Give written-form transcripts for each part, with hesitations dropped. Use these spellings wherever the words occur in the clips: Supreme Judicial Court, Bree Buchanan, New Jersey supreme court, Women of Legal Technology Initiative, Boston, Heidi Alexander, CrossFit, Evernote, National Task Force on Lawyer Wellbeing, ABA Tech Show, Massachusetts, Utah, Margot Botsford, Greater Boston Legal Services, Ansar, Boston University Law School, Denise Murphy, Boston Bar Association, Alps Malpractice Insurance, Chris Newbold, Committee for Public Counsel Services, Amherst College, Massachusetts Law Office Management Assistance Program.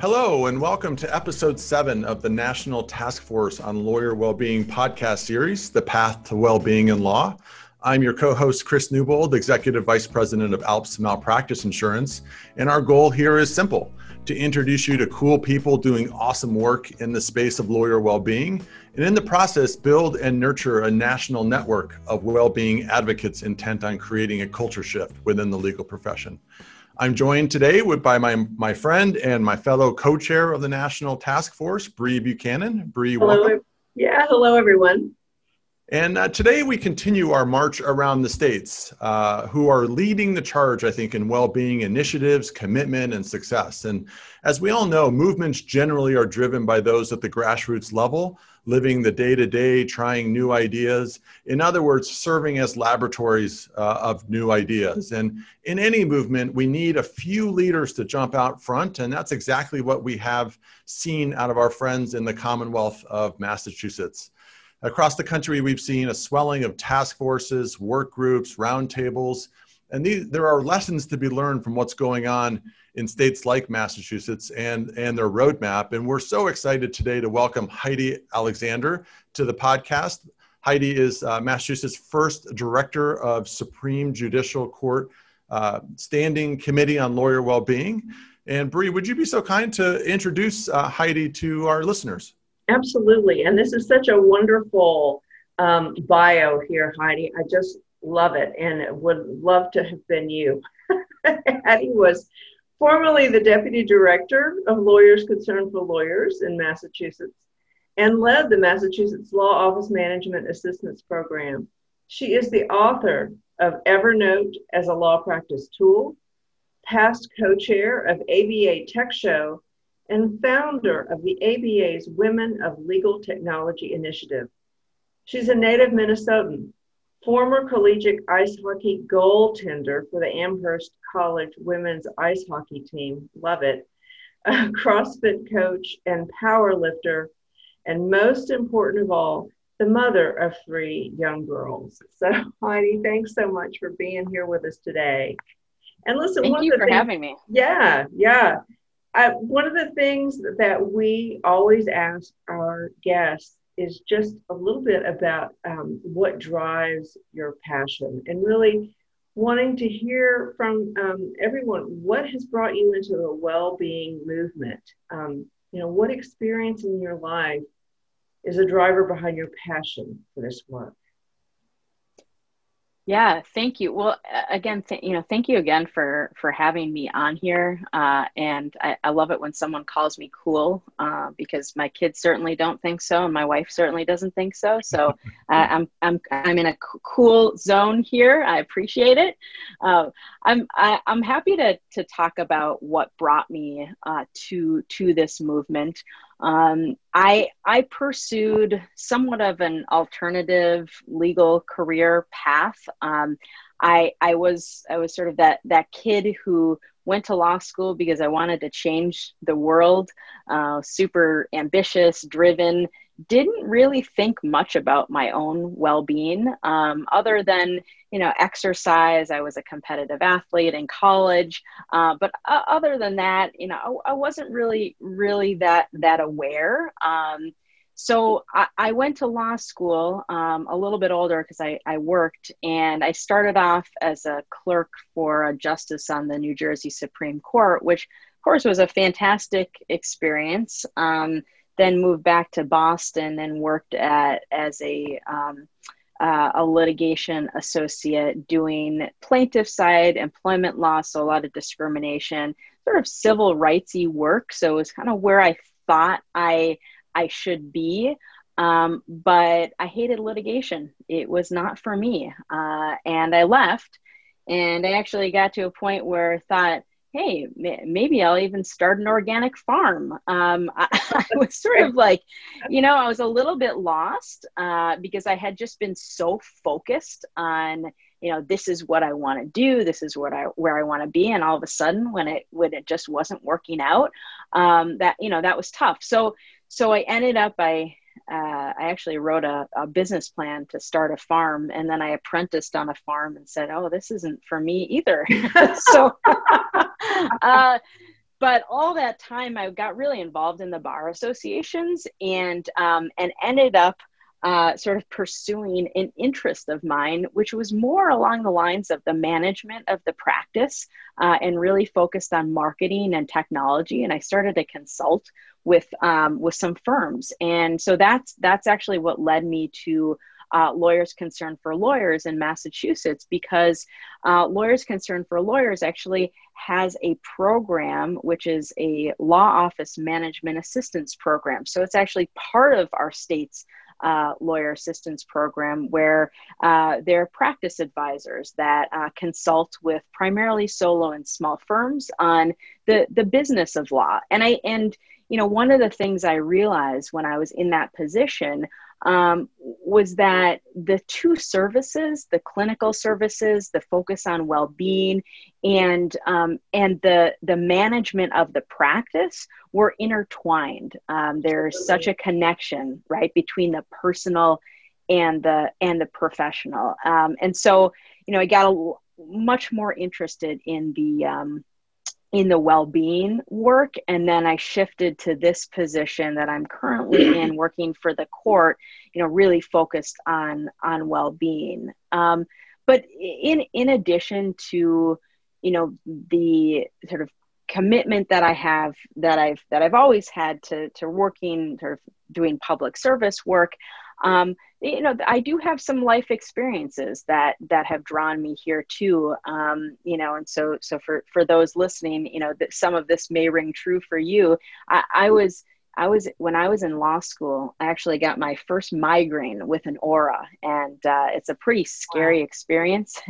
Hello, and welcome to episode 7 of the National Task Force on Lawyer Wellbeing podcast series, The Path to Wellbeing in Law. I'm your co-host, Chris Newbold, Executive Vice President of Alps Malpractice Insurance, and our goal here is simple, to introduce you to cool people doing awesome work in the space of lawyer well-being, and in the process, build and nurture a national network of well-being advocates intent on creating a culture shift within the legal profession. I'm joined today by my friend and my fellow co-chair of the National Task Force, Bree Buchanan. Bree, welcome. Yeah, hello everyone. And today we continue our march around the states who are leading the charge, I think, in well-being initiatives, commitment, and success. And as we all know, movements generally are driven by those at the grassroots level, living the day-to-day, trying new ideas. In other words, serving as laboratories of new ideas. And in any movement, we need a few leaders to jump out front, and that's exactly what we have seen out of our friends in the Commonwealth of Massachusetts. Across the country, we've seen a swelling of task forces, work groups, roundtables, and there are lessons to be learned from what's going on in states like Massachusetts and their roadmap. And we're so excited today to welcome Heidi Alexander to the podcast. Heidi is Massachusetts' first director of Supreme Judicial Court Standing Committee on Lawyer Wellbeing. And Bree, would you be so kind to introduce Heidi to our listeners? Absolutely. And this is such a wonderful bio here, Heidi. I just love it and would love to have been you. Heidi was formerly the Deputy Director of Lawyers Concerned for Lawyers in Massachusetts and led the Massachusetts Law Office Management Assistance Program. She is the author of Evernote as a Law Practice Tool, past co-chair of ABA Tech Show, and founder of the ABA's Women of Legal Technology Initiative. She's a native Minnesotan, former collegiate ice hockey goaltender for the Amherst College women's ice hockey team, love it, a CrossFit coach and power lifter, and most important of all, the mother of 3 young girls. So Heidi, thanks so much for being here with us today. And listen, thank you for having me. Yeah. One of the things that we always ask our guests is just a little bit about what drives your passion, and really wanting to hear from everyone, what has brought you into the well-being movement? What experience in your life is a driver behind your passion for this work? Yeah, thank you. Well, again, thank you again for having me on here. And I love it when someone calls me cool because my kids certainly don't think so, and my wife certainly doesn't think so. So I'm in a cool zone here. I appreciate it. I'm happy to talk about what brought me to this movement. I pursued somewhat of an alternative legal career path. I was sort of that kid who went to law school because I wanted to change the world, super ambitious, driven, didn't really think much about my own well-being other than, exercise. I was a competitive athlete in college. But other than that, I wasn't really that aware. So I went to law school a little bit older because I worked, and I started off as a clerk for a justice on the New Jersey Supreme Court, which of course was a fantastic experience. Then moved back to Boston and worked as a litigation associate doing plaintiff side employment law, so a lot of discrimination, sort of civil rightsy work. So it was kind of where I thought I should be, but I hated litigation. It was not for me, and I left. And I actually got to a point where I thought, hey, maybe I'll even start an organic farm. I was sort of like, I was a little bit lost because I had just been so focused on, this is what I want to do. This is where I want to be. And all of a sudden, when it just wasn't working out, that was tough. So I ended up, I actually wrote a business plan to start a farm, and then I apprenticed on a farm and said, oh, this isn't for me either. so, But all that time, I got really involved in the bar associations and ended up sort of pursuing an interest of mine, which was more along the lines of the management of the practice and really focused on marketing and technology. And I started to consult with some firms. And so that's actually what led me to Lawyers Concerned for Lawyers in Massachusetts, because Lawyers Concerned for Lawyers actually has a program, which is a Law Office Management Assistance Program. So it's actually part of our state's lawyer assistance program, where they're practice advisors that consult with primarily solo and small firms on the business of law. And you know, one of the things I realized when I was in that position was that the two services, the clinical services, the focus on well-being, and the management of the practice were intertwined. There's such a connection, right, between the personal and the professional. And so, you know, I got much more interested in the well-being work. And then I shifted to this position that I'm currently in, working for the court, you know, really focused on well-being. But in addition to, you know, the sort of commitment that I have, that I've always had to working, sort of doing public service work, you know, I do have some life experiences that have drawn me here too. You know, and so for those listening, you know, that some of this may ring true for you. I was when I was in law school, I actually got my first migraine with an aura, and it's a pretty scary experience.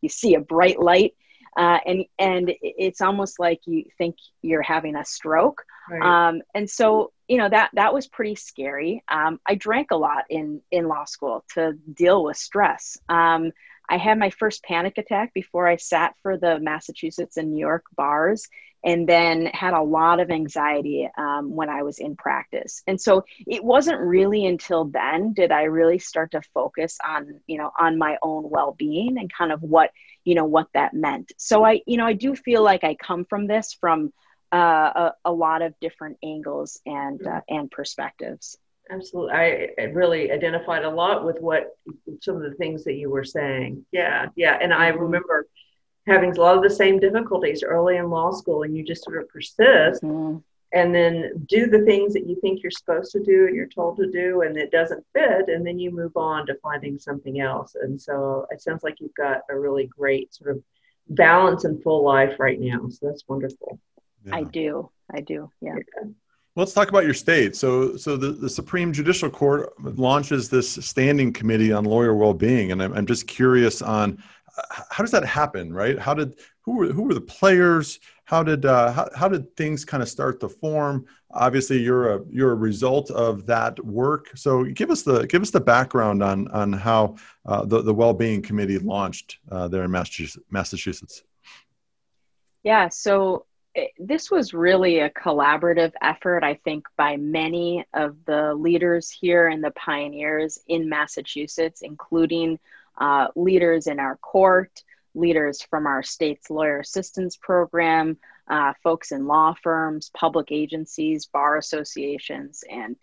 You see a bright light, and it's almost like you think you're having a stroke. Right. And so, you know, that was pretty scary. I drank a lot in law school to deal with stress. I had my first panic attack before I sat for the Massachusetts and New York bars, and then had a lot of anxiety when I was in practice. And so it wasn't really until then did I really start to focus on, you know, on my own well-being and kind of what, you know, what that meant. So I do feel like I come from this from a lot of different angles and perspectives. Absolutely. I really identified a lot with some of the things that you were saying. Yeah. And I remember having a lot of the same difficulties early in law school, and you just sort of persist and then do the things that you think you're supposed to do and you're told to do, and it doesn't fit. And then you move on to finding something else. And so it sounds like you've got a really great sort of balance and full life right now. So that's wonderful. Yeah. I do. Yeah. Let's talk about your state. So the Supreme Judicial Court launches this standing committee on lawyer well-being, and I'm just curious on how does that happen, right? Who were the players? How did things kind of start to form? Obviously, you're a result of that work. So give us the background on how the well-being committee launched there in Massachusetts. Yeah. So this was really a collaborative effort, I think, by many of the leaders here and the pioneers in Massachusetts, including leaders in our court, leaders from our state's lawyer assistance program, folks in law firms, public agencies, bar associations, and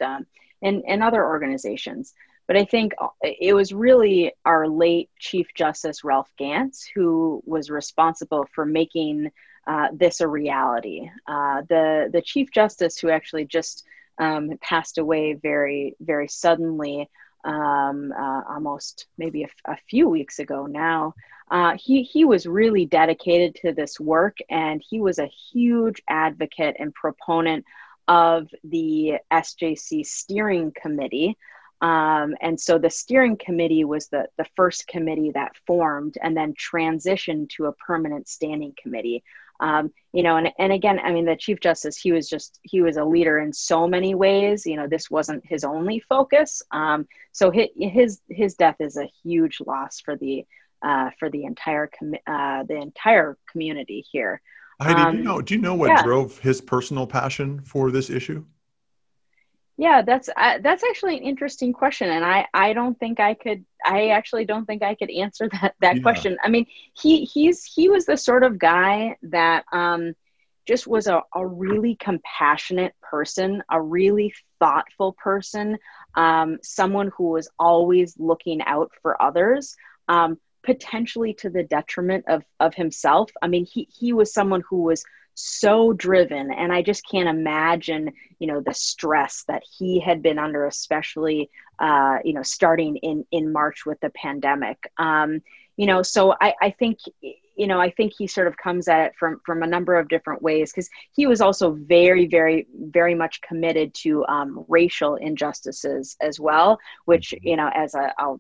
other organizations. But I think it was really our late Chief Justice Ralph Gantz who was responsible for making this a reality. The Chief Justice, who actually just passed away very, very suddenly, almost maybe a few weeks ago now, he was really dedicated to this work, and he was a huge advocate and proponent of the SJC steering committee. And so the steering committee was the first committee that formed and then transitioned to a permanent standing committee. You know, and again, I mean, the Chief Justice, he was a leader in so many ways. You know, this wasn't his only focus. So his death is a huge loss for the entire community here. Heidi, do you know what drove his personal passion for this issue? Yeah, that's actually an interesting question, and I actually don't think I could answer that question. I mean, he was the sort of guy that just was a really compassionate person, a really thoughtful person, someone who was always looking out for others, potentially to the detriment of himself. I mean, he was someone who was so driven, and I just can't imagine, you know, the stress that he had been under, especially, you know, starting in March with the pandemic. You know, so I think, you know, I think he sort of comes at it from a number of different ways, because he was also very, very, very much committed to racial injustices as well, which, you know, as I'll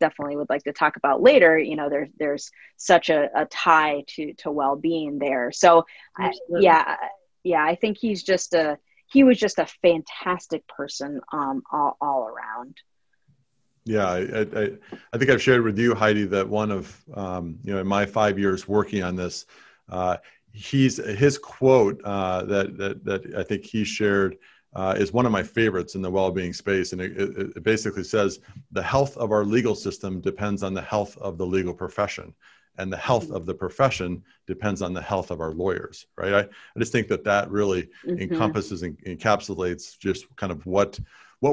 definitely would like to talk about later, you know, there's such a tie to well-being there. So yeah, I think he was just a fantastic person all around. Yeah, I think I've shared with you, Heidi, that one of, you know, in my 5 years working on this, his quote that I think he shared is one of my favorites in the well-being space. And it basically says, the health of our legal system depends on the health of the legal profession, and the health of the profession depends on the health of our lawyers, right? I just think that really encompasses and encapsulates just kind of what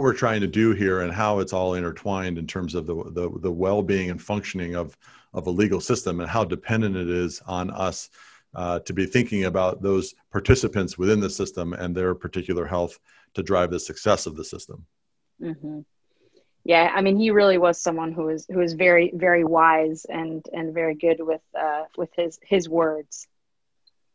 we're trying to do here and how it's all intertwined in terms of the well-being and functioning of a legal system, and how dependent it is on us to be thinking about those participants within the system and their particular health to drive the success of the system. Mm-hmm. Yeah, I mean, he really was someone who was very, very wise and very good with his words.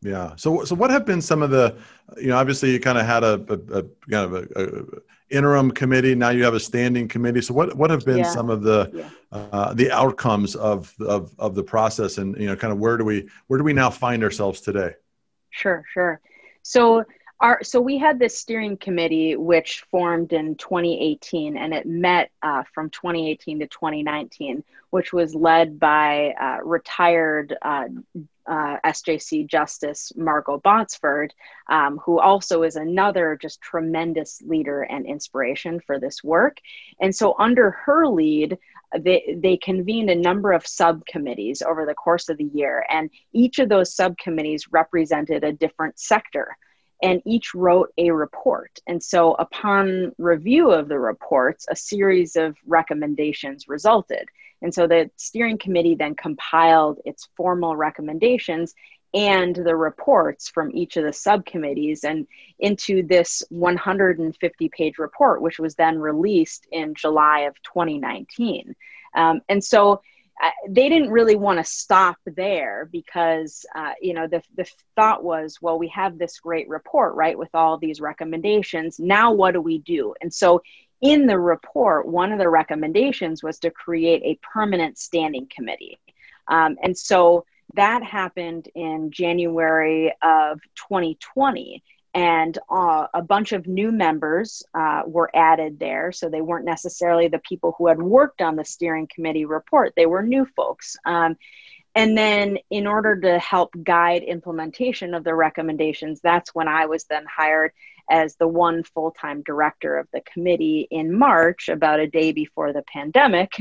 Yeah. So what have been some of the, you know, obviously you kind of had a interim committee. Now you have a standing committee. So what have been some of the outcomes of the process, and, you know, kind of where do we now find ourselves today? Sure. So we had this steering committee, which formed in 2018, and it met from 2018 to 2019, which was led by retired SJC Justice Margot Botsford, who also is another just tremendous leader and inspiration for this work. And so under her lead, they convened a number of subcommittees over the course of the year, and each of those subcommittees represented a different sector. And each wrote a report. And so upon review of the reports, a series of recommendations resulted. And so the steering committee then compiled its formal recommendations and the reports from each of the subcommittees and into this 150-page report, which was then released in July of 2019. And so they didn't really want to stop there, because, you know, the thought was, well, we have this great report, right, with all these recommendations. Now, what do we do? And so in the report, one of the recommendations was to create a permanent standing committee. And so that happened in January of 2020. And a bunch of new members were added there. So they weren't necessarily the people who had worked on the steering committee report. They were new folks. And then in order to help guide implementation of the recommendations, that's when I was then hired as the one full-time director of the committee in March, about a day before the pandemic.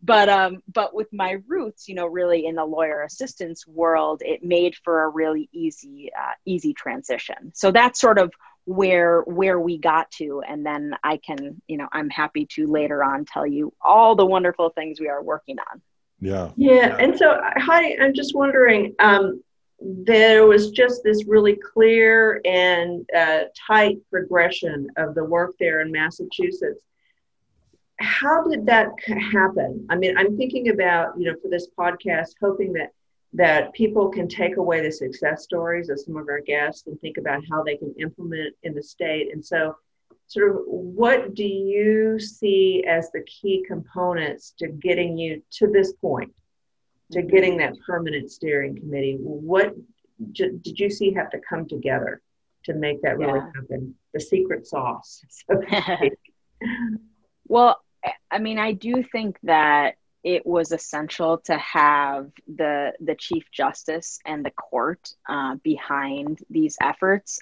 But with my roots, you know, really in the lawyer assistance world, it made for a really easy transition. So that's sort of where we got to, and then I can, you know, I'm happy to later on tell you all the wonderful things we are working on. Yeah. And so, Heidi, I'm just wondering, there was just this really clear and tight progression of the work there in Massachusetts. How did that happen? I mean, I'm thinking about, you know, for this podcast, hoping that people can take away the success stories of some of our guests and think about how they can implement in the state. And so sort of what do you see as the key components to getting you to this point, to getting that permanent steering committee? What did you see have to come together to make that really happen? The secret sauce. So well, I mean, I do think that it was essential to have the Chief Justice and the court behind these efforts.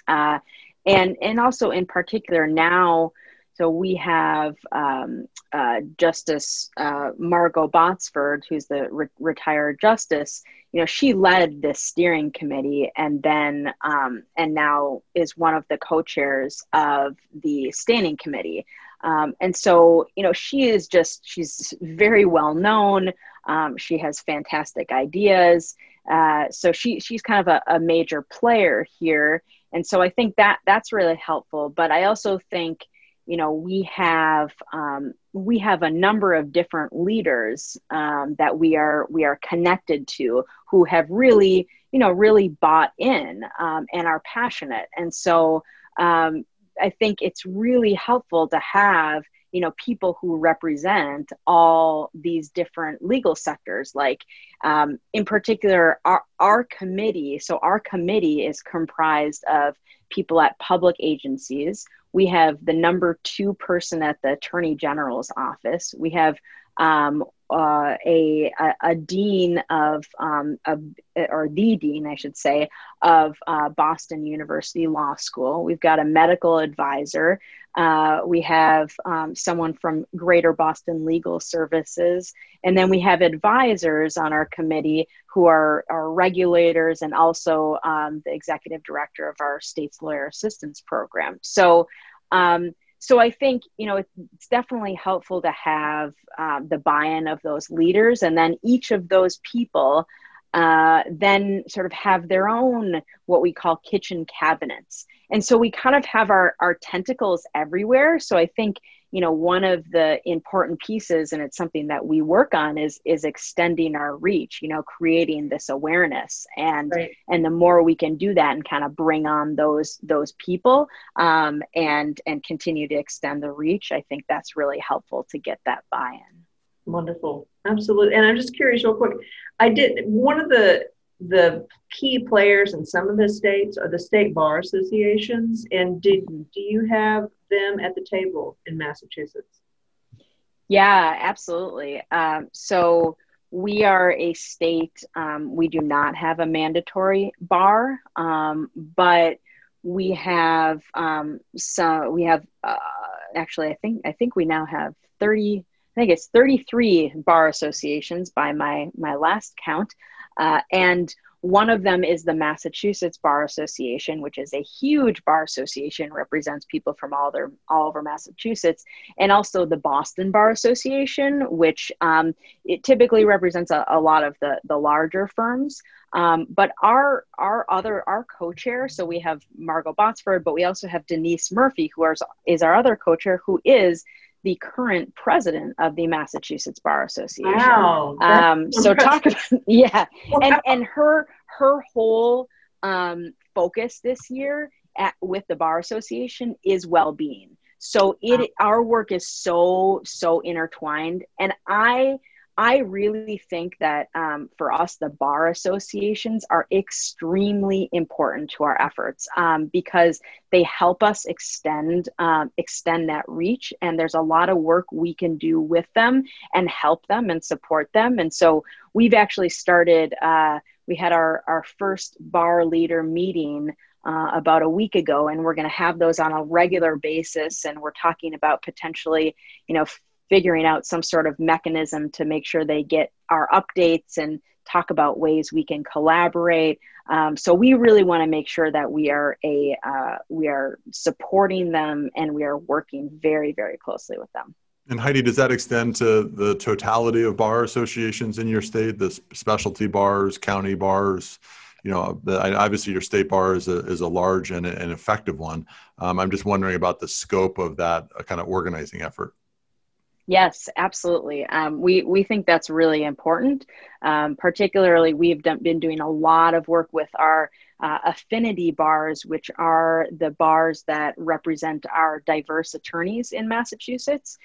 And also in particular now, So we have Justice Margot Botsford, who's the retired justice. You know, she led this steering committee, and then and now is one of the co-chairs of the standing committee. And so, you know, she is just, she's very well known. She has fantastic ideas. So she's kind of a major player here. And so I think that that's really helpful. But I also think, you know, we have a number of different leaders that we are connected to who have really, you know, really bought in and are passionate. And so I think it's really helpful to have, you know, people who represent all these different legal sectors, like in particular, our committee. So our committee is comprised of people at public agencies. We have the #2 person at the Attorney General's office. We have a dean of, or the dean, I should say, of Boston University Law School. We've got a medical advisor. We have someone from Greater Boston Legal Services. And then we have advisors on our committee who are regulators and also the executive director of our state's lawyer assistance program. So, so I think, you know, it's definitely helpful to have the buy-in of those leaders, and then each of those people then sort of have their own, what we call kitchen cabinets. And so we kind of have our tentacles everywhere. So I think, you know, one of the important pieces, and it's something that we work on, is extending our reach, you know, creating this awareness. And, right. And the more we can do that and kind of bring on those people and continue to extend the reach, I think that's really helpful to get that buy-in. Wonderful. Absolutely. And I'm just curious real quick. One of the key players in some of the states are the state bar associations. And do you have them at the table in Massachusetts? Yeah, absolutely. So we are a state, we do not have a mandatory bar, but we have actually, I think we now have 33 bar associations by my last count. And one of them is the Massachusetts Bar Association, which is a huge bar association, represents people from all over Massachusetts, and also the Boston Bar Association, which it typically represents a lot of the larger firms. But our co-chair, so we have Margot Botsford, but we also have Denise Murphy, who is our other co-chair, who is the current president of the Massachusetts Bar Association. Wow. So talk about, yeah. And her whole focus this year with the Bar Association is wellbeing. So our work is so intertwined. And I really think that for us, the bar associations are extremely important to our efforts because they help us extend that reach. And there's a lot of work we can do with them and help them and support them. And so we've actually started, we had our first bar leader meeting about a week ago, and we're going to have those on a regular basis. And we're talking about potentially, you know, figuring out some sort of mechanism to make sure they get our updates and talk about ways we can collaborate. So we really want to make sure that we are supporting them, and we are working very, very closely with them. And Heidi, does that extend to the totality of bar associations in your state, the specialty bars, county bars? You know, obviously your state bar is a large and an effective one. I'm just wondering about the scope of that kind of organizing effort. Yes, absolutely. We think that's really important. Particularly, we've been doing a lot of work with our affinity bars, which are the bars that represent our diverse attorneys in Massachusetts.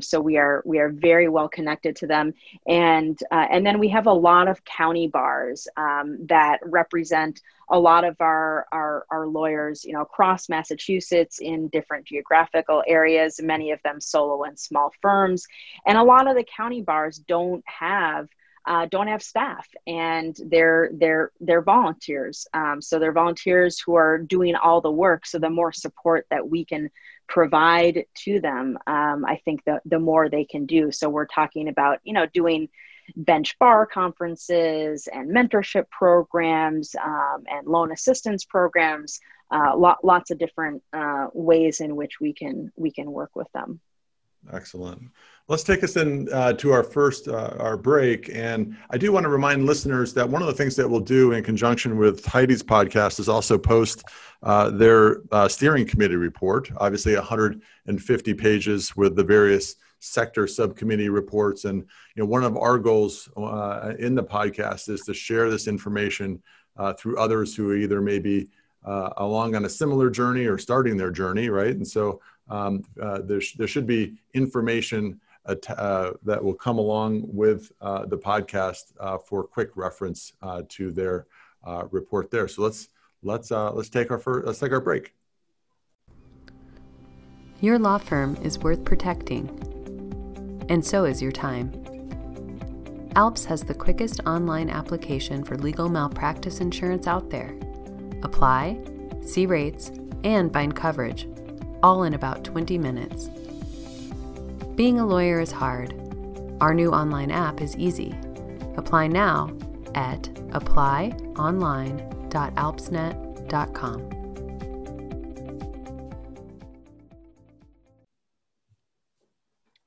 So we are very well connected to them, and then we have a lot of county bars that represent a lot of our lawyers, you know, across Massachusetts in different geographical areas, many of them solo and small firms. And a lot of the county bars don't have staff, and they're volunteers. So they're volunteers who are doing all the work. So the more support that we can provide to them, I think the more they can do. So we're talking about, you know, doing bench bar conferences and mentorship programs and loan assistance programs, lots of different ways in which we can work with them. Excellent. Let's take us in to our first our break. And I do want to remind listeners that one of the things that we'll do in conjunction with Heidi's podcast is also post their steering committee report, obviously 150 pages with the various sector subcommittee reports. And you know, one of our goals in the podcast is to share this information through others who either may be along on a similar journey or starting their journey, right? And so there should be information that will come along with the podcast for quick reference to their report there. So let's take our break. Your law firm is worth protecting, and so is your time. Alps has the quickest online application for legal malpractice insurance out there. Apply, see rates, and bind coverage, all in about 20 minutes. Being a lawyer is hard. Our new online app is easy. Apply now at applyonline.alpsnet.com.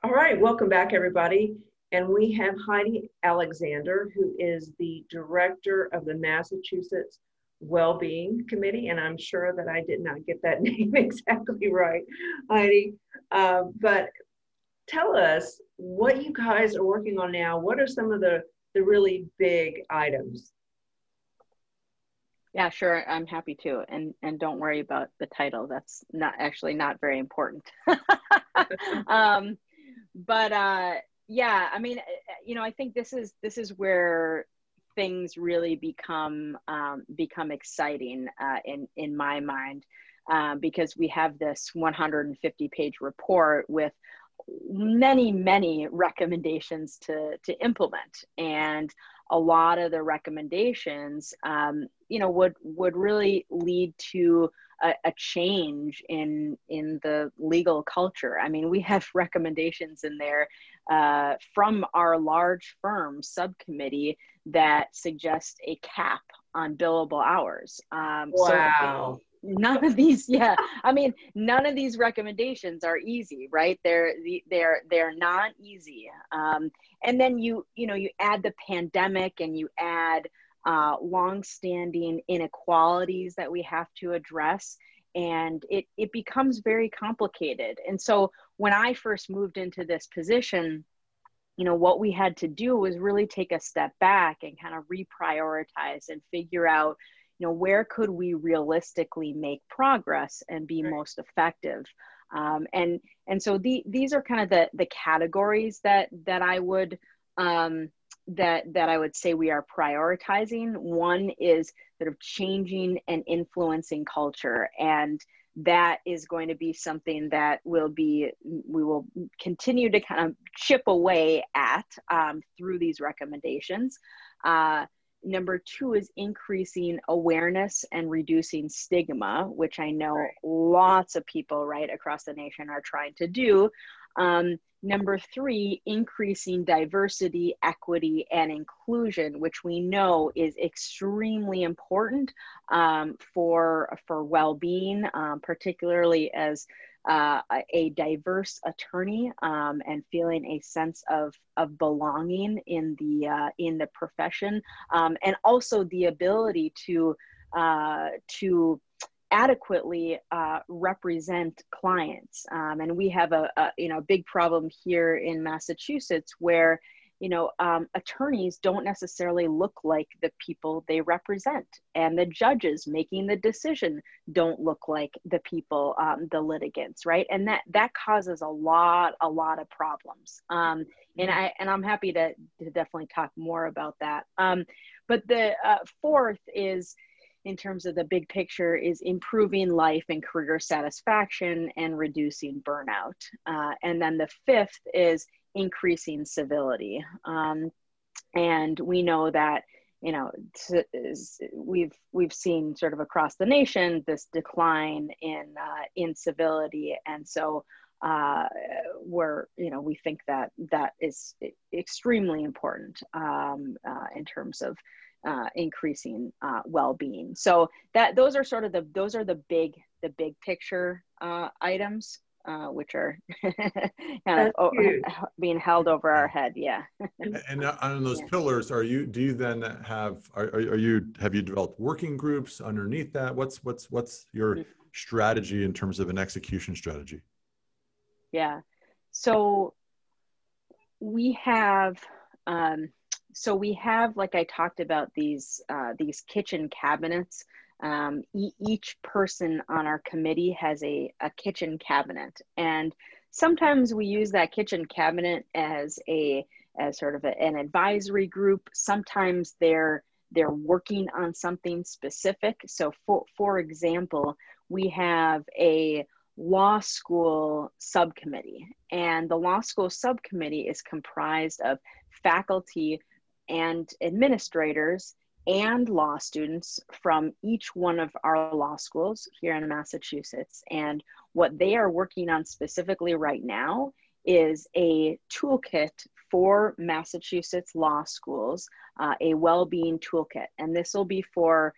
All right, welcome back, everybody. And we have Heidi Alexander, who is the director of the Massachusetts Wellbeing Committee, and I'm sure that I did not get that name exactly right, Heidi. But tell us what you guys are working on now. What are some of the really big items? Yeah, sure. I'm happy to. And don't worry about the title. That's not very important. But I mean, you know, I think this is where things really become exciting in my mind, because we have this 150-page report with many recommendations to implement, and a lot of the recommendations, you know, would really lead to a change in the legal culture. I mean, we have recommendations in there from our large firm subcommittee that suggests a cap on billable hours. Wow. So none of these recommendations are easy, right? They're not easy. And then you add the pandemic, and you add longstanding inequalities that we have to address, and it becomes very complicated. And so when I first moved into this position, you know, what we had to do was really take a step back and kind of reprioritize and figure out, you know, where could we realistically make progress and be most effective? And so these are kind of the categories that I would say we are prioritizing. One is sort of changing and influencing culture, and that is going to be something that we will continue to kind of chip away at through these recommendations. Number two is increasing awareness and reducing stigma, which I know lots of people right across the nation are trying to do. Number three, increasing diversity, equity, and inclusion, which we know is extremely important for well-being, particularly as a diverse attorney, and feeling a sense of belonging in the profession, and also the ability to adequately represent clients. And we have a big problem here in Massachusetts where, you know, attorneys don't necessarily look like the people they represent, and the judges making the decision don't look like the people, the litigants, right? And that causes a lot of problems. And I'm happy to definitely talk more about that. But the fourth is, in terms of the big picture, is improving life and career satisfaction and reducing burnout. And then the fifth is increasing civility. And we know that, you know, we've seen sort of across the nation this decline in civility, and so we think that is extremely important in terms of increasing well-being. So those are sort of the big picture items, which are kind of being held over our head. Yeah. And on those pillars, have you developed working groups underneath that? What's your strategy in terms of an execution strategy? Yeah. So we have, like I talked about, these kitchen cabinets. Each person on our committee has a kitchen cabinet, and sometimes we use that kitchen cabinet as sort of an advisory group. Sometimes they're working on something specific. So for example, we have a law school subcommittee, and the law school subcommittee is comprised of faculty and administrators and law students from each one of our law schools here in Massachusetts. And what they are working on specifically right now is a toolkit for Massachusetts law schools, a well-being toolkit. And this will be for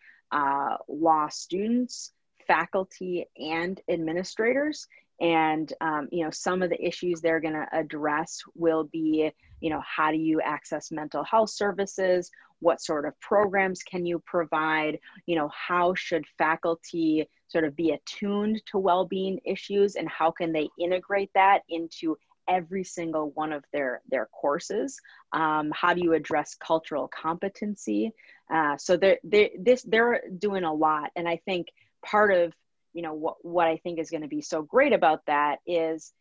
law students, faculty, and administrators. And, some of the issues they're going to address will be, how do you access mental health services? What sort of programs can you provide? How should faculty sort of be attuned to well-being issues, and how can they integrate that into every single one of their courses? How do you address cultural competency? So they're doing a lot. And I think part of what I think is going to be so great about that is,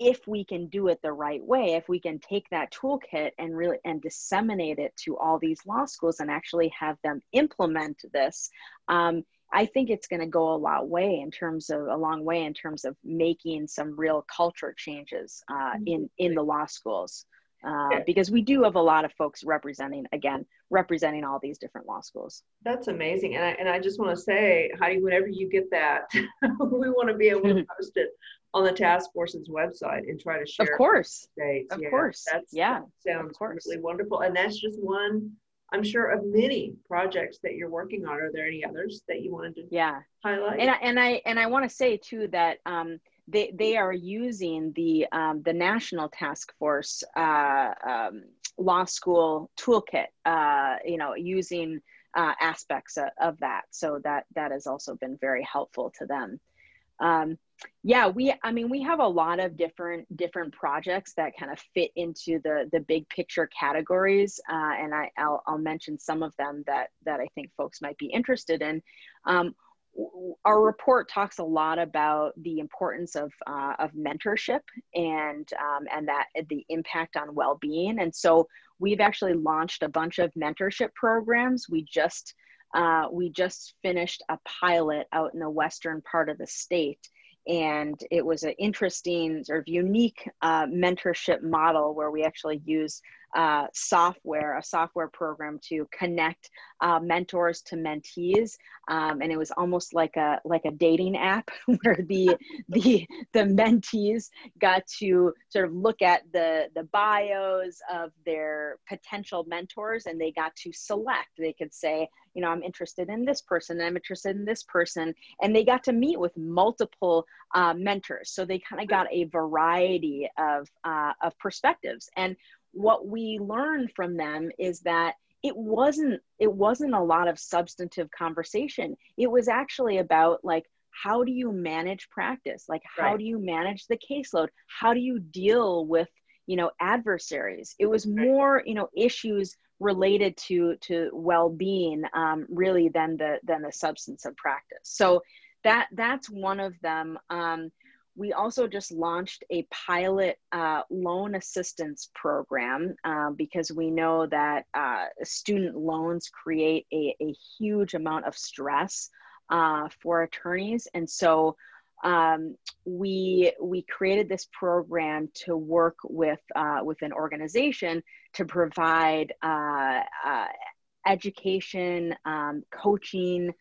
if we can do it the right way, if we can take that toolkit and really disseminate it to all these law schools and actually have them implement this, I think it's going to go a long way in terms of making some real culture changes in the law schools, because we do have a lot of folks representing all these different law schools. That's amazing. And I just want to say, Heidi, whenever you get that, we want to be able to post it on the task force's website and try to share. Of course. Of course. That sounds really wonderful. And that's just one, I'm sure, of many projects that you're working on. Are there any others that you wanted to highlight? And I want to say too that they are using the National Task Force law school toolkit, using aspects of that. So that has also been very helpful to them. We have a lot of different projects that kind of fit into the big picture categories. And I'll mention some of them that I think folks might be interested in. Our report talks a lot about the importance of mentorship and that the impact on well-being. And so we've actually launched a bunch of mentorship programs. We just finished a pilot out in the western part of the state, and it was an interesting sort of unique mentorship model where we actually used a software program to connect mentors to mentees, and it was almost like a dating app where the mentees got to sort of look at the bios of their potential mentors, and they got to select. They could say, I'm interested in this person, I'm interested in this person, and they got to meet with multiple mentors. So they kind of got a variety of perspectives. And what we learned from them is that it wasn't a lot of substantive conversation. It was actually about, like, how do you manage practice? Like, how do you manage the caseload? How do you deal with, adversaries? It was more, issues related to well-being, really than the substance of practice. So that's one of them. We also just launched a pilot loan assistance program because we know that student loans create a huge amount of stress for attorneys. And so we created this program to work with an organization to provide education, coaching,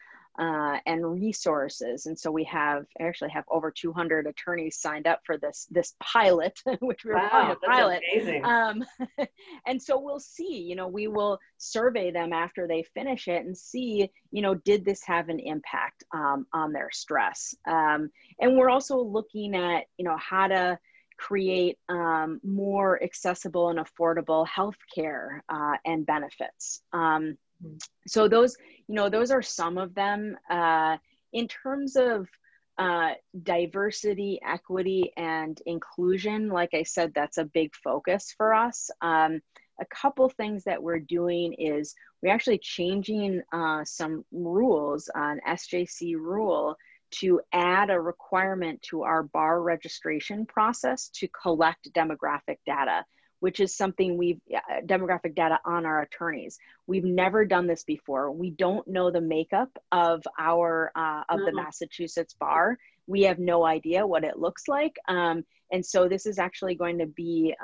and resources. And so we have, I actually have over 200 attorneys signed up for this pilot, which we were calling a pilot. Amazing. And so we'll see, you know, we will survey them after they finish it and see, you know, did this have an impact on their stress? And we're also looking at, you know, how to create more accessible and affordable healthcare and benefits. So those, you know, those are some of them. In terms of diversity, equity, and inclusion, like I said, that's a big focus for us. A couple things that we're doing is we're actually changing some rules, an SJC rule, to add a requirement to our bar registration process to collect demographic data, which is something we've, demographic data on our attorneys. We've never done this before. We don't know the makeup of our, the Massachusetts bar. We have no idea what it looks like. And so this is actually going to be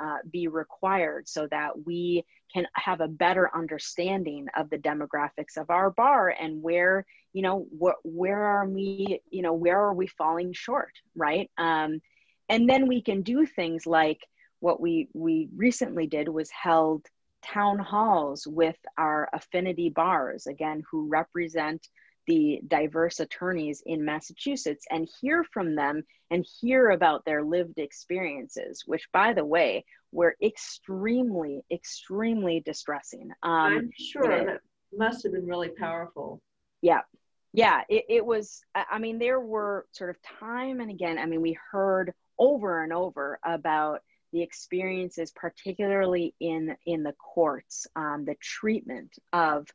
required so that we can have a better understanding of the demographics of our bar and where, you know, where are we, you know, where are we falling short, right? And then we can do things like, what we recently did was held town halls with our affinity bars, again, who represent the diverse attorneys in Massachusetts, and hear from them and hear about their lived experiences, which, by the way, were extremely, extremely distressing. I'm sure that must have been really powerful. Yeah. Yeah, it was, I mean, there were sort of time and again, I mean, we heard over and over about the experiences, particularly in the courts, the treatment of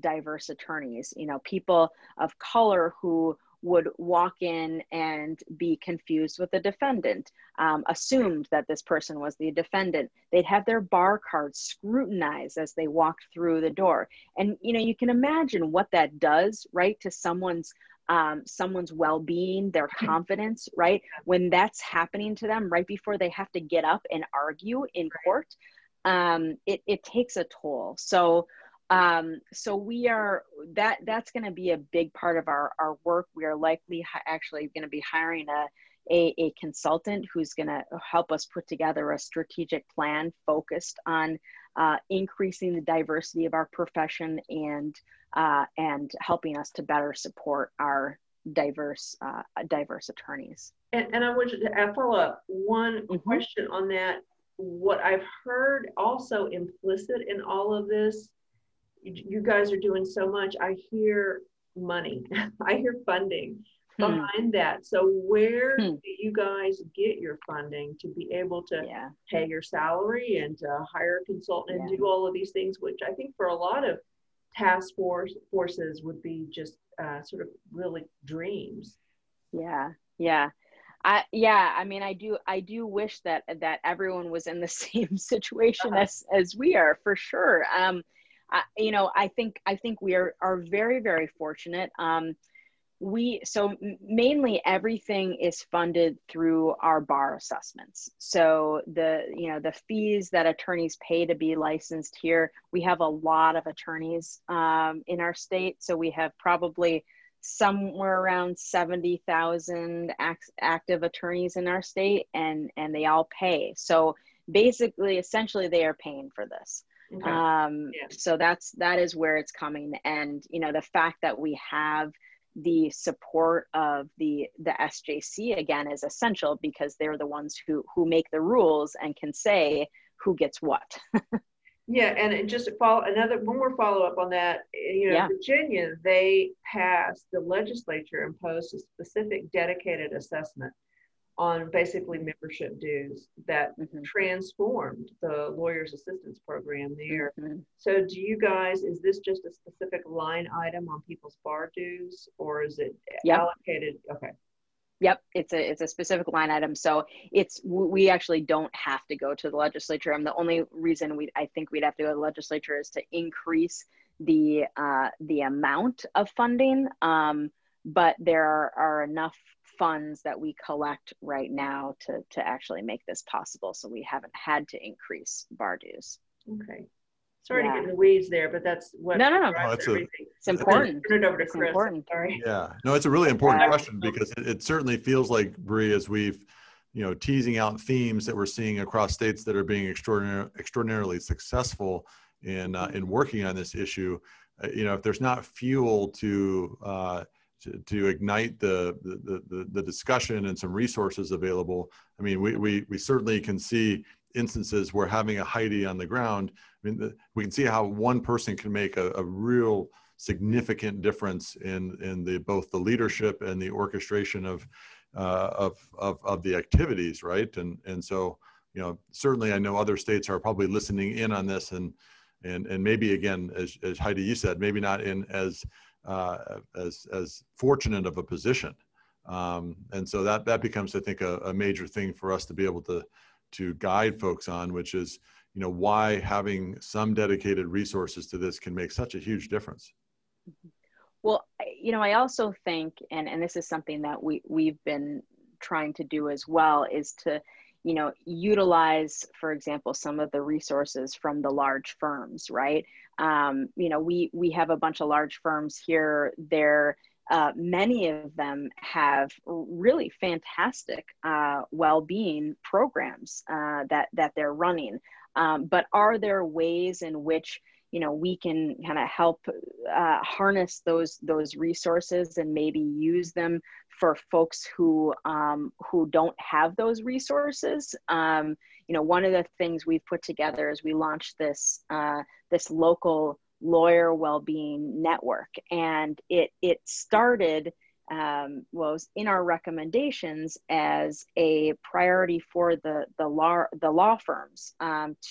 diverse attorneys, you know, people of color who would walk in and be confused with the defendant, assumed that this person was the defendant. They'd have their bar cards scrutinized as they walked through the door. And, you know, you can imagine what that does, right, to someone's well-being, their confidence, right? When that's happening to them right before they have to get up and argue in court, it takes a toll. So we are, that's going to be a big part of our work. We are likely actually going to be hiring a consultant who's going to help us put together a strategic plan focused on increasing the diversity of our profession and helping us to better support our diverse attorneys. And I want you to follow up one question on that. What I've heard also implicit in all of this, you guys are doing so much. I hear money. I hear funding behind that. So where do you guys get your funding to be able to pay your salary and to hire a consultant and do all of these things, which I think for a lot of task forces would be just sort of really dreams. Yeah. Yeah. I mean, I do wish that everyone was in the same situation as we are, for sure. You know, I think we are very, very fortunate. So mainly everything is funded through our bar assessments. So the fees that attorneys pay to be licensed here, we have a lot of attorneys in our state. So we have probably somewhere around 70,000 active attorneys in our state, and they all pay. So basically, essentially, they are paying for this. Okay. So that is where it's coming. And, you know, the fact that we have the support of the SJC again is essential, because they're the ones who make the rules and can say who gets what. And just one more follow up on that. You know, Virginia, they passed, the legislature imposed a specific dedicated assessment on basically membership dues that transformed the Lawyers Assistance Program there. So do you guys, is this just a specific line item on people's bar dues, or is it allocated? Okay. Yep, it's a specific line item. So we actually don't have to go to the legislature. The only reason I think we'd have to go to the legislature is to increase the amount of funding. But there are enough funds that we collect right now to actually make this possible. So we haven't had to increase bar dues. Okay. Sorry to get in the weeds there, but that's what. No, it's important. Turn it over to Chris. Sorry. Yeah, no, it's a really important question, because it certainly feels like, Bree, as we've, you know, teasing out themes that we're seeing across states that are being extraordinarily successful in working on this issue. You know, if there's not fuel to ignite the discussion and some resources available, I mean, we certainly can see instances where having a Heidi on the ground, I mean, we can see how one person can make a real significant difference in the both the leadership and the orchestration of the activities, right? And so, you know, certainly I know other states are probably listening in on this, and maybe again, as Heidi, you said, maybe not in as fortunate of a position, and so that becomes, I think, a major thing for us to be able to guide folks on, which is, you know, why having some dedicated resources to this can make such a huge difference. Well, you know, I also think, and this is something that we've been trying to do as well, is to, you know, utilize, for example, some of the resources from the large firms, right? You know, we have a bunch of large firms here. Many of them have really fantastic well-being programs that they're running. But are there ways in which, you know, we can kind of help harness those resources and maybe use them for folks who don't have those resources? You know, one of the things we've put together is we launched this this local lawyer wellbeing network, and it started well, it was in our recommendations as a priority for the law firms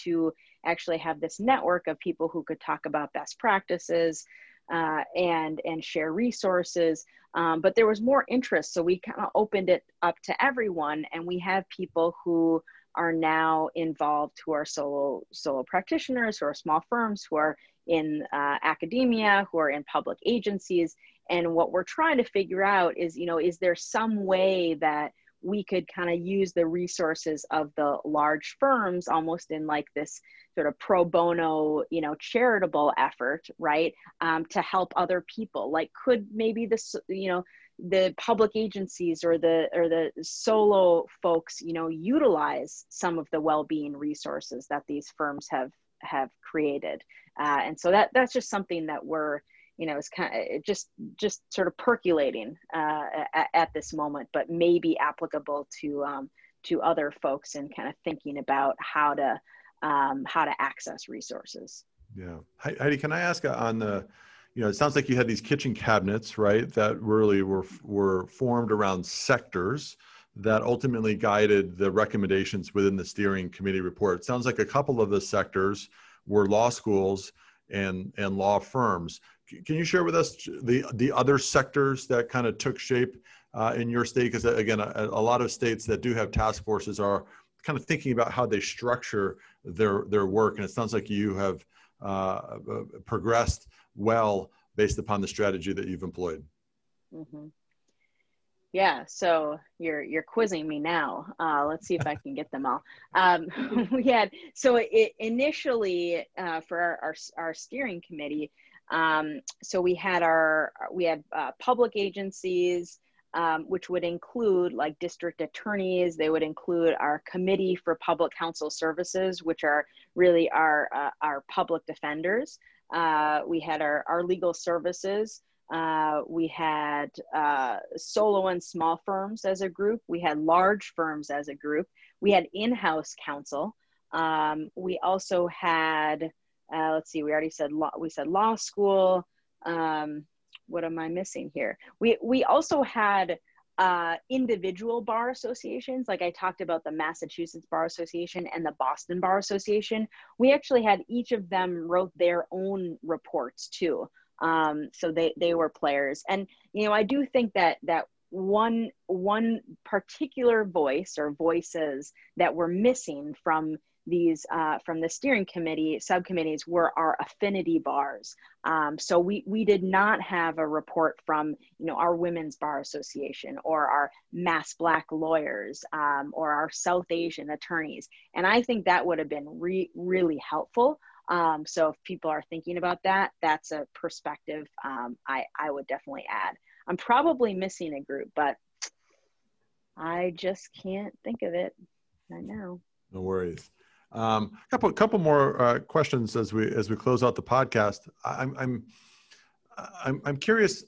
to actually have this network of people who could talk about best practices and share resources. But there was more interest, so we kind of opened it up to everyone, and we have people who are now involved, who are solo practitioners, who are small firms, who are in academia, who are in public agencies. And what we're trying to figure out is, you know, is there some way that we could kind of use the resources of the large firms almost in like this sort of pro bono, you know, charitable effort, right? To help other people. Like, could maybe this, you know, the public agencies or the solo folks, you know, utilize some of the well-being resources that these firms have created. And so that's just something that we're, you know, it's kind of just sort of percolating at this moment, but maybe applicable to other folks and kind of thinking about how to access resources. Yeah, Heidi, can I ask on the, you know, it sounds like you had these kitchen cabinets, right, that really were formed around sectors that ultimately guided the recommendations within the steering committee report. It sounds like a couple of the sectors were law schools and law firms. Can you share with us the other sectors that kind of took shape in your state? Because again, a lot of states that do have task forces are kind of thinking about how they structure their work. And it sounds like you have progressed well based upon the strategy that you've employed. Mm-hmm. Yeah, so you're quizzing me now. Let's see if I can get them all. Initially for our steering committee, so we had public agencies, which would include like district attorneys. They would include our Committee for Public Counsel Services, which are really our public defenders. We had our legal services. We had solo and small firms as a group. We had large firms as a group. We had in-house counsel. We also had, we already said law school. What am I missing here? We also had individual bar associations. Like I talked about the Massachusetts Bar Association and the Boston Bar Association. We actually had each of them wrote their own reports too. So they were players. And, you know, I do think that one particular voice or voices that were missing from these from the steering committee subcommittees were our affinity bars. So we did not have a report from, you know, our Women's Bar Association or our Mass Black lawyers or our South Asian attorneys. And I think that would have been really helpful. So if people are thinking about that, that's a perspective I would definitely add. I'm probably missing a group, but I just can't think of it right now. No worries. A couple more questions as we close out the podcast. I'm curious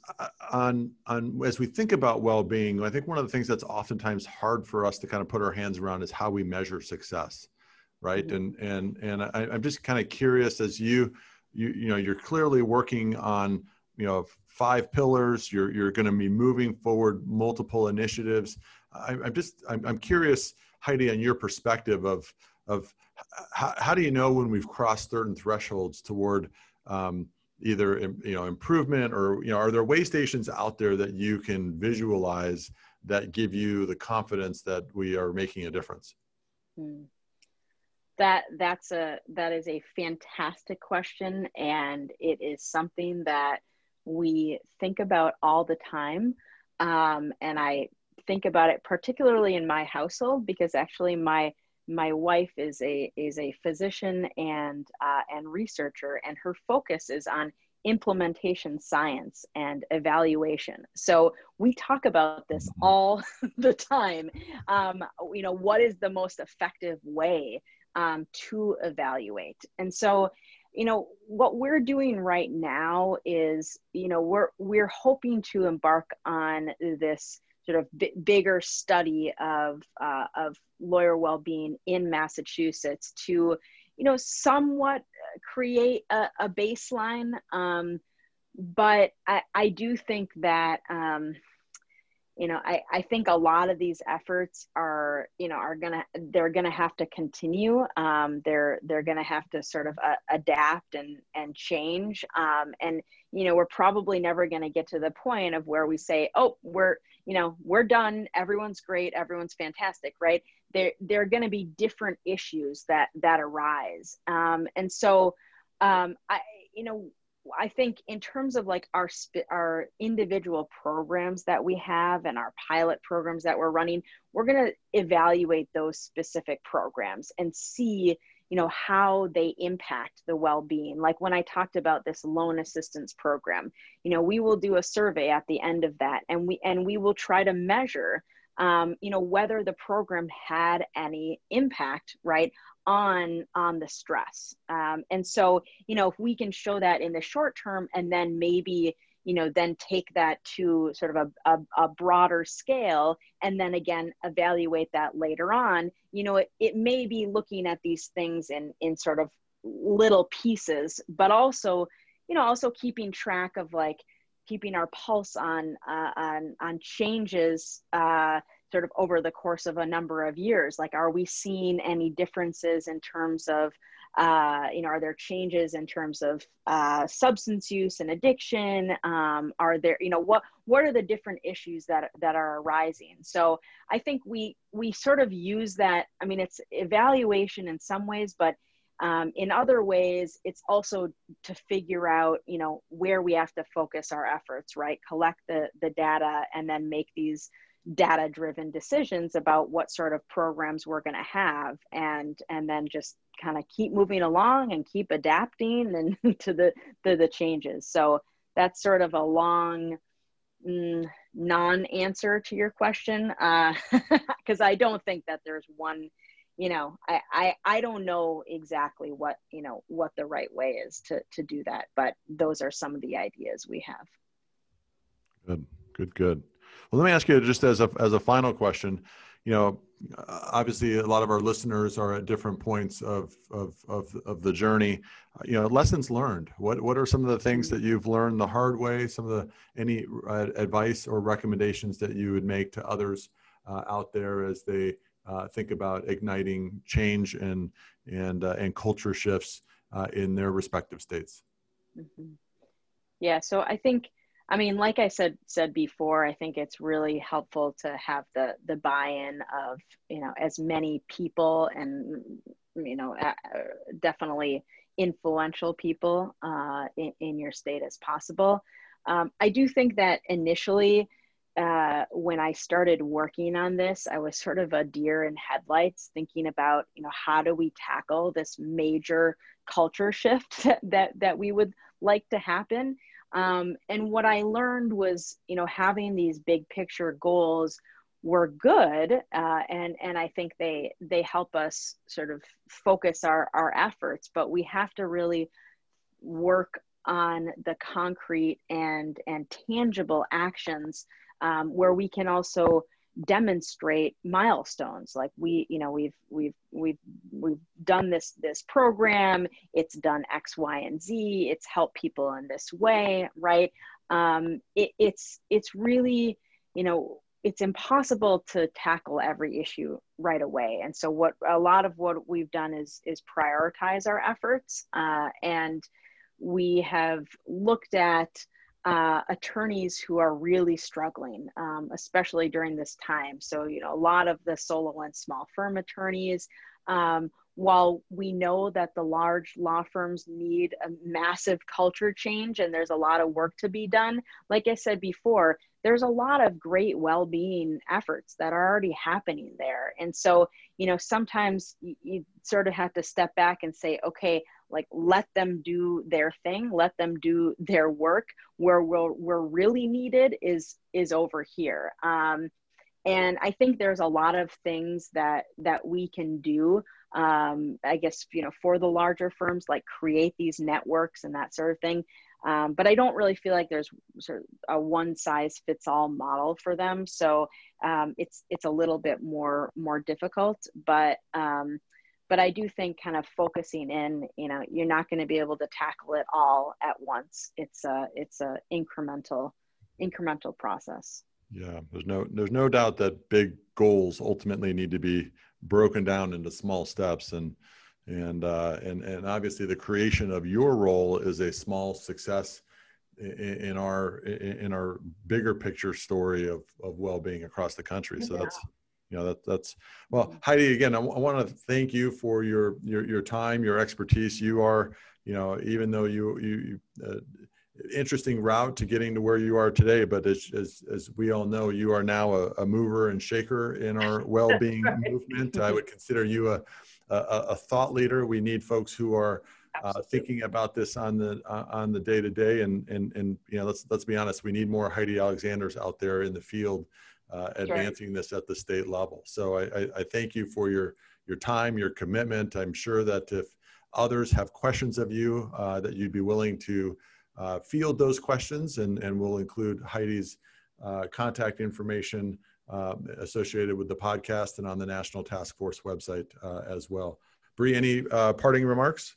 on as we think about well-being. I think one of the things that's oftentimes hard for us to kind of put our hands around is how we measure success, right? Mm-hmm. And I'm just kind of curious as you know you're clearly working on, you know, 5 pillars. You're going to be moving forward multiple initiatives. I'm curious, Heidi, on your perspective of how do you know when we've crossed certain thresholds toward either, you know, improvement, or, you know, are there way stations out there that you can visualize that give you the confidence that we are making a difference? Mm. That is a fantastic question, and it is something that we think about all the time, and I think about it particularly in my household, because actually my wife is a physician and researcher, and her focus is on implementation science and evaluation. So we talk about this all the time. You know, what is the most effective way to evaluate? And so, you know, what we're doing right now is, you know, we're hoping to embark on this sort of bigger study of lawyer well-being in Massachusetts to, you know, somewhat create a baseline. But I do think that, you know, I think a lot of these efforts are gonna have to continue. They're gonna have to sort of adapt and change. And, you know, we're probably never gonna get to the point of where we say, oh, we're done. Everyone's great. Everyone's fantastic, right? There are gonna be different issues that arise. And so, I think in terms of like our individual programs that we have and our pilot programs that we're running, we're going to evaluate those specific programs and see, you know, how they impact the well-being. Like when I talked about this loan assistance program, you know, we will do a survey at the end of that, and we will try to measure, you know, whether the program had any impact, right, on the stress. And so, you know, if we can show that in the short term, and then maybe, you know, then take that to sort of a broader scale, and then again, evaluate that later on, you know, it may be looking at these things in sort of little pieces, but also, you know, also keeping track of like, keeping our pulse on changes, sort of over the course of a number of years. Like, are we seeing any differences in terms of, you know, are there changes in terms of substance use and addiction? Are there, you know, what are the different issues that are arising? So I think we sort of use that. I mean, it's evaluation in some ways, but in other ways, it's also to figure out, you know, where we have to focus our efforts, right? Collect the data and then make these data-driven decisions about what sort of programs we're going to have, and then just kind of keep moving along and keep adapting and to the changes. So that's sort of a long non-answer to your question, because I don't think that there's one, you know, I don't know exactly what, you know, what the right way is to do that, but those are some of the ideas we have. Good. Well, let me ask you just as a final question. You know, obviously a lot of our listeners are at different points of the journey. You know, lessons learned. What are some of the things that you've learned the hard way? Some of the any advice or recommendations that you would make to others out there as they think about igniting change and culture shifts in their respective states. Mm-hmm. Yeah. So I think, I mean, like I said before, I think it's really helpful to have the buy-in of, you know, as many people, and, you know, definitely influential people in your state as possible. I do think that initially, when I started working on this, I was sort of a deer in headlights, thinking about, you know, how do we tackle this major culture shift that we would like to happen. And what I learned was, you know, having these big picture goals were good. And I think they help us sort of focus our efforts, but we have to really work on the concrete and tangible actions where we can also demonstrate milestones. Like we've done this program, it's done X, Y, and Z, it's helped people in this way, right? It's really, you know, it's impossible to tackle every issue right away. And so what a lot of what we've done is prioritize our efforts. And we have looked at attorneys who are really struggling, especially during this time. So, you know, a lot of the solo and small firm attorneys, while we know that the large law firms need a massive culture change and there's a lot of work to be done, like I said before, there's a lot of great well-being efforts that are already happening there. And so, you know, sometimes you sort of have to step back and say, okay, like, let them do their thing, let them do their work. Where we're really needed is over here. And I think there's a lot of things that we can do, I guess, you know, for the larger firms, like create these networks and that sort of thing. But I don't really feel like there's sort of a one size fits all model for them. So it's a little bit more difficult, but I do think kind of focusing in, you know, you're not going to be able to tackle it all at once. It's a incremental process. Yeah, there's no doubt that big goals ultimately need to be broken down into small steps, and obviously the creation of your role is a small success in our bigger picture story of well-being across the country. So yeah. That's well, Heidi, again, I want to thank you for your time, your expertise. You are, you know, even though you interesting route to getting to where you are today, but as we all know, you are now a mover and shaker in our well-being right. movement. I would consider you a thought leader. We need folks who are thinking about this on the day-to-day, and you know, let's be honest, we need more Heidi Alexanders out there in the field advancing sure. this at the state level. So I thank you for your time, your commitment. I'm sure that if others have questions of you, that you'd be willing to field those questions, and we'll include Heidi's contact information associated with the podcast and on the National Task Force website as well. Bree, any parting remarks?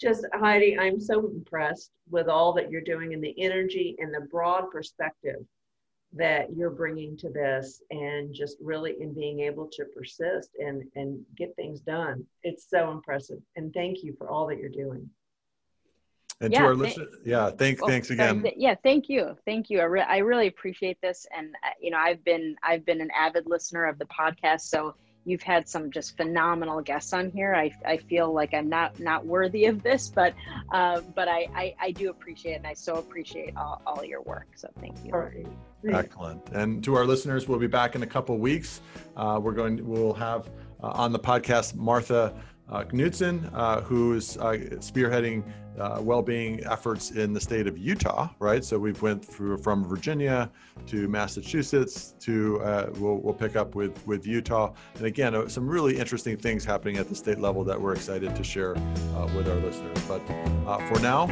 Just, Heidi, I'm so impressed with all that you're doing and the energy and the broad perspective that you're bringing to this, and just really in being able to persist and get things done. It's so impressive. And thank you for all that you're doing. And yeah, to our listeners, thanks again. Thank you. I really appreciate this, and you know, I've been an avid listener of the podcast. So you've had some just phenomenal guests on here. I feel like I'm not worthy of this, but I do appreciate it, and I so appreciate all your work. So thank you. All right. Excellent. And to our listeners, we'll be back in a couple of weeks. We'll have on the podcast Martha Knudsen, who is spearheading well-being efforts in the state of Utah, right? So we've went through from Virginia to Massachusetts to we'll pick up with Utah, and again, some really interesting things happening at the state level that we're excited to share with our listeners. But for now,